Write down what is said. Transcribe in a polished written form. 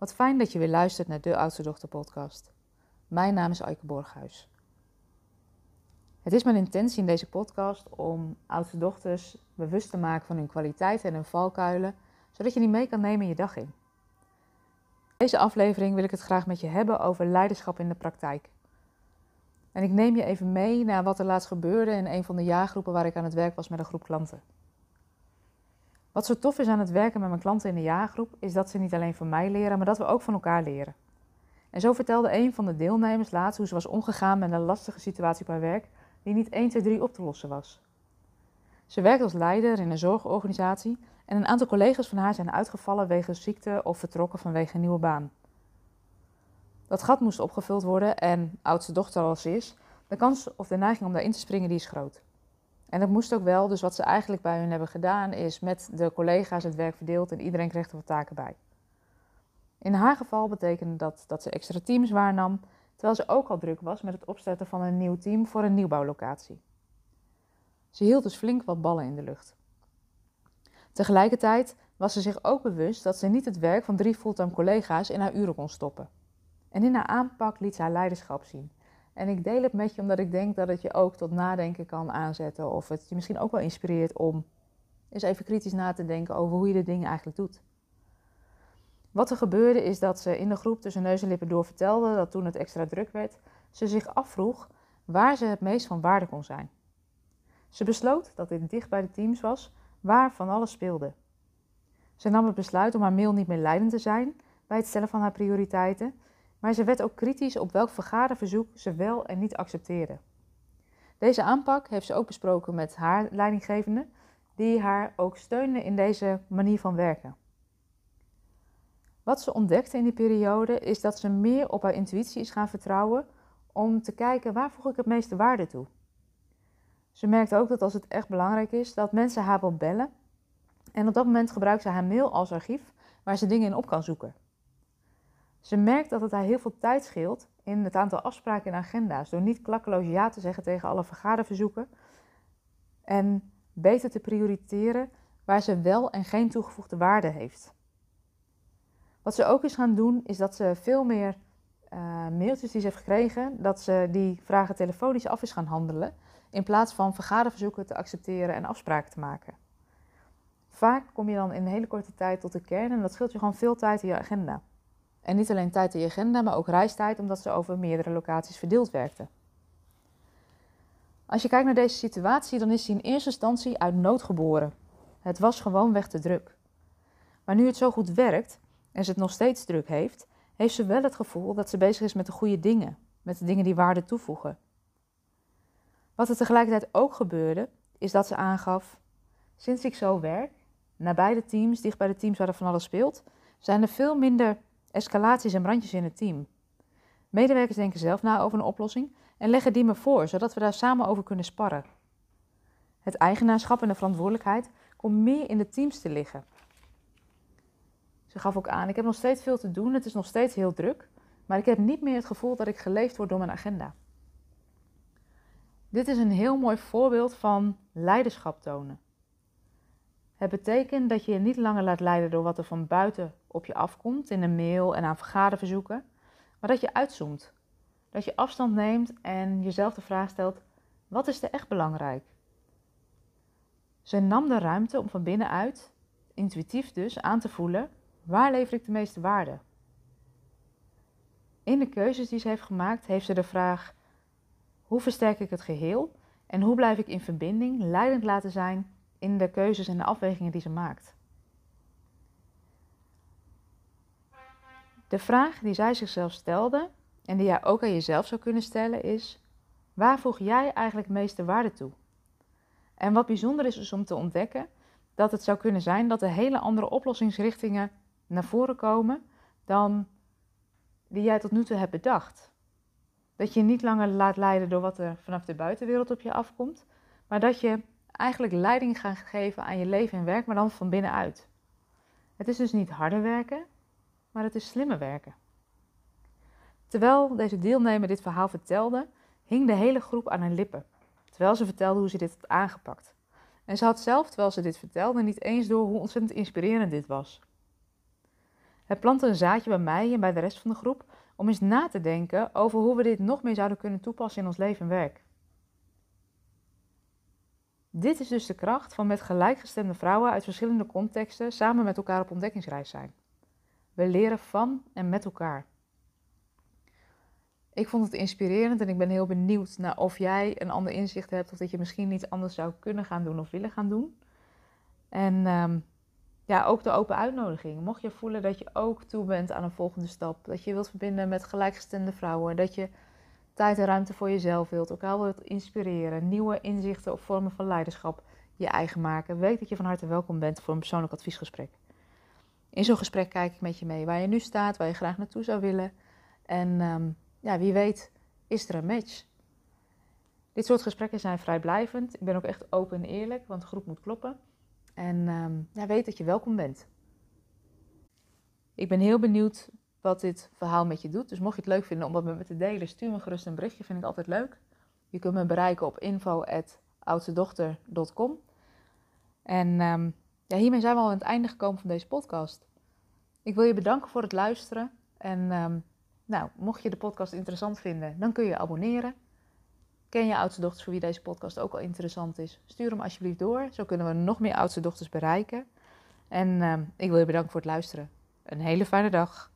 Wat fijn dat je weer luistert naar de Oudste Dochter podcast. Mijn naam is Ayke Borghuis. Het is mijn intentie in deze podcast om oudste dochters bewust te maken van hun kwaliteiten en hun valkuilen, zodat je die mee kan nemen in je dag in. Deze aflevering wil ik het graag met je hebben over leiderschap in de praktijk. En ik neem je even mee naar wat er laatst gebeurde in een van de jaargroepen waar ik aan het werk was met een groep klanten. Wat zo tof is aan het werken met mijn klanten in de jaargroep, is dat ze niet alleen van mij leren, maar dat we ook van elkaar leren. En zo vertelde een van de deelnemers laatst hoe ze was omgegaan met een lastige situatie op haar werk, die niet 1, 2, 3 op te lossen was. Ze werkt als leider in een zorgorganisatie en een aantal collega's van haar zijn uitgevallen wegens ziekte of vertrokken vanwege een nieuwe baan. Dat gat moest opgevuld worden en, oudste dochter als ze is, de kans of de neiging om daarin te springen die is groot. En dat moest ook wel, dus wat ze eigenlijk bij hun hebben gedaan is met de collega's het werk verdeeld en iedereen kreeg er wat taken bij. In haar geval betekende dat dat ze extra teams waarnam, terwijl ze ook al druk was met het opzetten van een nieuw team voor een nieuwbouwlocatie. Ze hield dus flink wat ballen in de lucht. Tegelijkertijd was ze zich ook bewust dat ze niet het werk van 3 fulltime collega's in haar uren kon stoppen. En in haar aanpak liet ze haar leiderschap zien. En ik deel het met je omdat ik denk dat het je ook tot nadenken kan aanzetten of het je misschien ook wel inspireert om eens even kritisch na te denken over hoe je de dingen eigenlijk doet. Wat er gebeurde is dat ze in de groep tussen neus en lippen door vertelde dat toen het extra druk werd, ze zich afvroeg waar ze het meest van waarde kon zijn. Ze besloot dat dit dicht bij de teams was waar van alles speelde. Ze nam het besluit om haar mail niet meer leidend te zijn bij het stellen van haar prioriteiten, maar ze werd ook kritisch op welk vergaderverzoek ze wel en niet accepteerde. Deze aanpak heeft ze ook besproken met haar leidinggevende, die haar ook steunde in deze manier van werken. Wat ze ontdekte in die periode is dat ze meer op haar intuïtie is gaan vertrouwen om te kijken waar voeg ik het meeste waarde toe. Ze merkte ook dat als het echt belangrijk is, dat mensen haar wel bellen. En op dat moment gebruikt ze haar mail als archief waar ze dingen in op kan zoeken. Ze merkt dat het haar heel veel tijd scheelt in het aantal afspraken en agenda's, door niet klakkeloos ja te zeggen tegen alle vergaderverzoeken en beter te prioriteren waar ze wel en geen toegevoegde waarde heeft. Wat ze ook is gaan doen, is dat ze veel meer mailtjes die ze heeft gekregen, dat ze die vragen telefonisch af is gaan handelen, in plaats van vergaderverzoeken te accepteren en afspraken te maken. Vaak kom je dan in een hele korte tijd tot de kern en dat scheelt je gewoon veel tijd in je agenda. En niet alleen tijd in je agenda, maar ook reistijd, omdat ze over meerdere locaties verdeeld werkte. Als je kijkt naar deze situatie, dan is die in eerste instantie uit nood geboren. Het was gewoonweg te druk. Maar nu het zo goed werkt en ze het nog steeds druk heeft, heeft ze wel het gevoel dat ze bezig is met de goede dingen. Met de dingen die waarde toevoegen. Wat er tegelijkertijd ook gebeurde, is dat ze aangaf: sinds ik zo werk, nabij de teams, dicht bij de teams waar er van alles speelt, zijn er veel minder escalaties en brandjes in het team. Medewerkers denken zelf na over een oplossing en leggen die me voor, zodat we daar samen over kunnen sparren. Het eigenaarschap en de verantwoordelijkheid komt meer in de teams te liggen. Ze gaf ook aan: ik heb nog steeds veel te doen, het is nog steeds heel druk, maar ik heb niet meer het gevoel dat ik geleefd word door mijn agenda. Dit is een heel mooi voorbeeld van leiderschap tonen. Het betekent dat je je niet langer laat leiden door wat er van buiten op je afkomt in een mail en aan vergaderverzoeken, maar dat je uitzoomt. Dat je afstand neemt en jezelf de vraag stelt: wat is er echt belangrijk? Ze nam de ruimte om van binnenuit, intuïtief dus, aan te voelen: waar lever ik de meeste waarde? In de keuzes die ze heeft gemaakt, heeft ze de vraag: hoe versterk ik het geheel en hoe blijf ik in verbinding leidend laten zijn in de keuzes en de afwegingen die ze maakt? De vraag die zij zichzelf stelde en die jij ook aan jezelf zou kunnen stellen is: waar voeg jij eigenlijk de meeste waarde toe? En wat bijzonder is dus om te ontdekken dat het zou kunnen zijn dat er hele andere oplossingsrichtingen naar voren komen dan die jij tot nu toe hebt bedacht. Dat je niet langer laat leiden door wat er vanaf de buitenwereld op je afkomt, maar dat je eigenlijk leiding gaat geven aan je leven en werk, maar dan van binnenuit. Het is dus niet harder werken, maar het is slimmer werken. Terwijl deze deelnemer dit verhaal vertelde, hing de hele groep aan haar lippen, terwijl ze vertelde hoe ze dit had aangepakt. En ze had zelf, terwijl ze dit vertelde, niet eens door hoe ontzettend inspirerend dit was. Het plantte een zaadje bij mij en bij de rest van de groep om eens na te denken over hoe we dit nog meer zouden kunnen toepassen in ons leven en werk. Dit is dus de kracht van met gelijkgestemde vrouwen uit verschillende contexten samen met elkaar op ontdekkingsreis zijn. We leren van en met elkaar. Ik vond het inspirerend en ik ben heel benieuwd naar of jij een ander inzicht hebt of dat je misschien iets anders zou kunnen gaan doen of willen gaan doen. En ja, ook de open uitnodiging. Mocht je voelen dat je ook toe bent aan een volgende stap, dat je wilt verbinden met gelijkgestemde vrouwen, dat je tijd en ruimte voor jezelf wilt, elkaar wilt inspireren, nieuwe inzichten of vormen van leiderschap je eigen maken, weet dat je van harte welkom bent voor een persoonlijk adviesgesprek. In zo'n gesprek kijk ik met je mee waar je nu staat, waar je graag naartoe zou willen en ja, wie weet is er een match. Dit soort gesprekken zijn vrijblijvend. Ik ben ook echt open en eerlijk, want de groep moet kloppen. En ja, weet dat je welkom bent. Ik ben heel benieuwd wat dit verhaal met je doet. Dus mocht je het leuk vinden om wat met me te delen, stuur me gerust een berichtje. Vind ik altijd leuk. Je kunt me bereiken op info@oudstedochter.com. En ja, hiermee zijn we al aan het einde gekomen van deze podcast. Ik wil je bedanken voor het luisteren. En nou, mocht je de podcast interessant vinden, dan kun je abonneren. Ken je oudste dochters voor wie deze podcast ook al interessant is? Stuur hem alsjeblieft door. Zo kunnen we nog meer oudste dochters bereiken. En ik wil je bedanken voor het luisteren. Een hele fijne dag.